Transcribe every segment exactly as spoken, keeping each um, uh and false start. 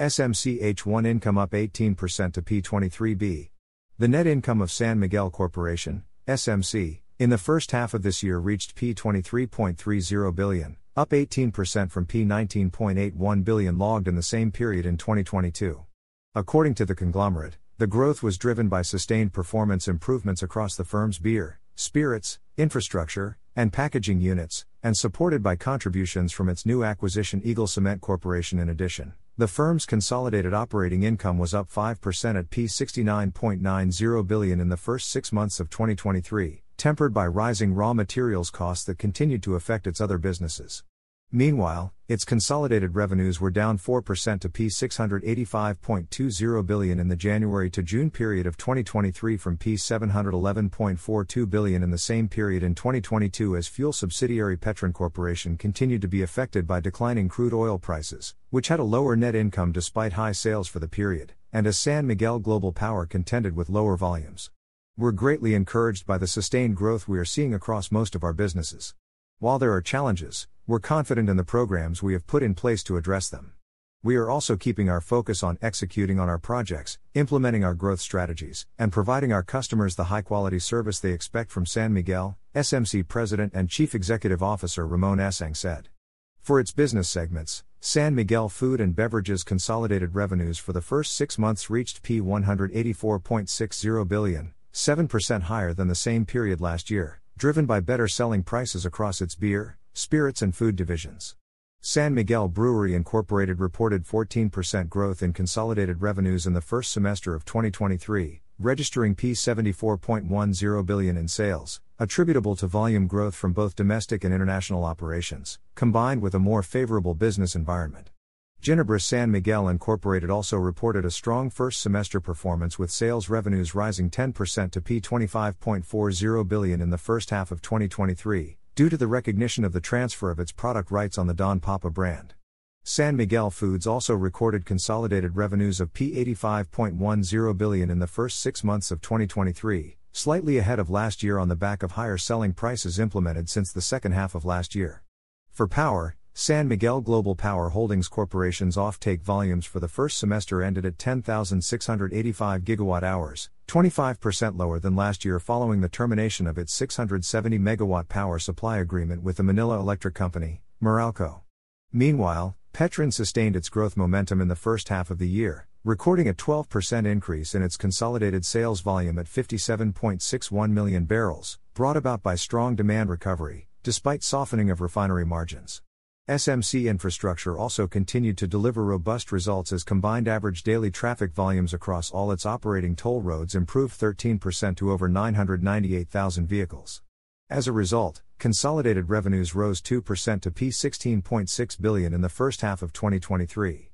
S M C H one income up eighteen percent to P twenty-three B. The net income of San Miguel Corporation, S M C, in the first half of this year reached P twenty-three point three zero billion, up eighteen percent from P nineteen point eight one billion logged in the same period in twenty twenty-two. According to the conglomerate, the growth was driven by sustained performance improvements across the firm's beer, spirits, infrastructure, and packaging units, and supported by contributions from its new acquisition Eagle Cement Corporation. In addition, the firm's consolidated operating income was up five percent at P sixty-nine point nine zero billion in the first six months of twenty twenty-three, tempered by rising raw materials costs that continued to affect its other businesses. Meanwhile, its consolidated revenues were down four percent to P six eighty-five point two zero billion in the January to June period of twenty twenty-three from P seven eleven point four two billion in the same period in twenty twenty-two, as fuel subsidiary Petron Corporation continued to be affected by declining crude oil prices, which had a lower net income despite high sales for the period, and as San Miguel Global Power contended with lower volumes. We're greatly encouraged by the sustained growth we are seeing across most of our businesses. While there are challenges, we're confident in the programs we have put in place to address them. We are also keeping our focus on executing on our projects, implementing our growth strategies, and providing our customers the high-quality service they expect from San Miguel, S M C President and Chief Executive Officer Ramon Asang said. For its business segments, San Miguel Food and Beverages consolidated revenues for the first six months reached P one eighty-four point six zero billion, seven percent higher than the same period last year, driven by better selling prices across its beer, spirits and food divisions. San Miguel Brewery Incorporated reported fourteen percent growth in consolidated revenues in the first semester of twenty twenty-three, registering P seventy-four point one zero billion in sales, attributable to volume growth from both domestic and international operations, combined with a more favorable business environment. Ginebra San Miguel Incorporated also reported a strong first semester performance, with sales revenues rising ten percent to P twenty-five point four zero billion in the first half of twenty twenty-three. Due to the recognition of the transfer of its product rights on the Don Papa brand. San Miguel Foods also recorded consolidated revenues of P eighty-five point one zero billion in the first six months of twenty twenty-three, slightly ahead of last year on the back of higher selling prices implemented since the second half of last year. For power, San Miguel Global Power Holdings Corporation's offtake volumes for the first semester ended at ten thousand six hundred eighty-five gigawatt hours, twenty-five percent lower than last year following the termination of its six hundred seventy megawatt power supply agreement with the Manila Electric Company, Meralco. Meanwhile, Petron sustained its growth momentum in the first half of the year, recording a twelve percent increase in its consolidated sales volume at fifty-seven point six one million barrels, brought about by strong demand recovery, despite softening of refinery margins. S M C Infrastructure also continued to deliver robust results as combined average daily traffic volumes across all its operating toll roads improved thirteen percent to over nine hundred ninety-eight thousand vehicles. As a result, consolidated revenues rose two percent to P sixteen point six billion in the first half of twenty twenty-three.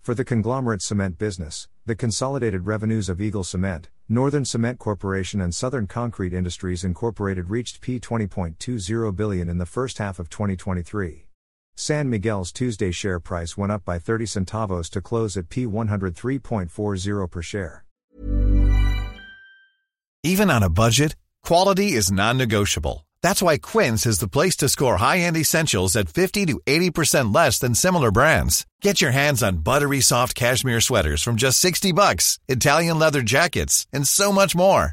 For the conglomerate cement business, the consolidated revenues of Eagle Cement, Northern Cement Corporation and Southern Concrete Industries Incorporated reached P twenty point two zero billion in the first half of twenty twenty-three. San Miguel's Tuesday share price went up by thirty centavos to close at P one oh three point four zero per share. Even on a budget, quality is non-negotiable. That's why Quince is the place to score high-end essentials at fifty to eighty percent less than similar brands. Get your hands on buttery soft cashmere sweaters from just sixty bucks, Italian leather jackets, and so much more.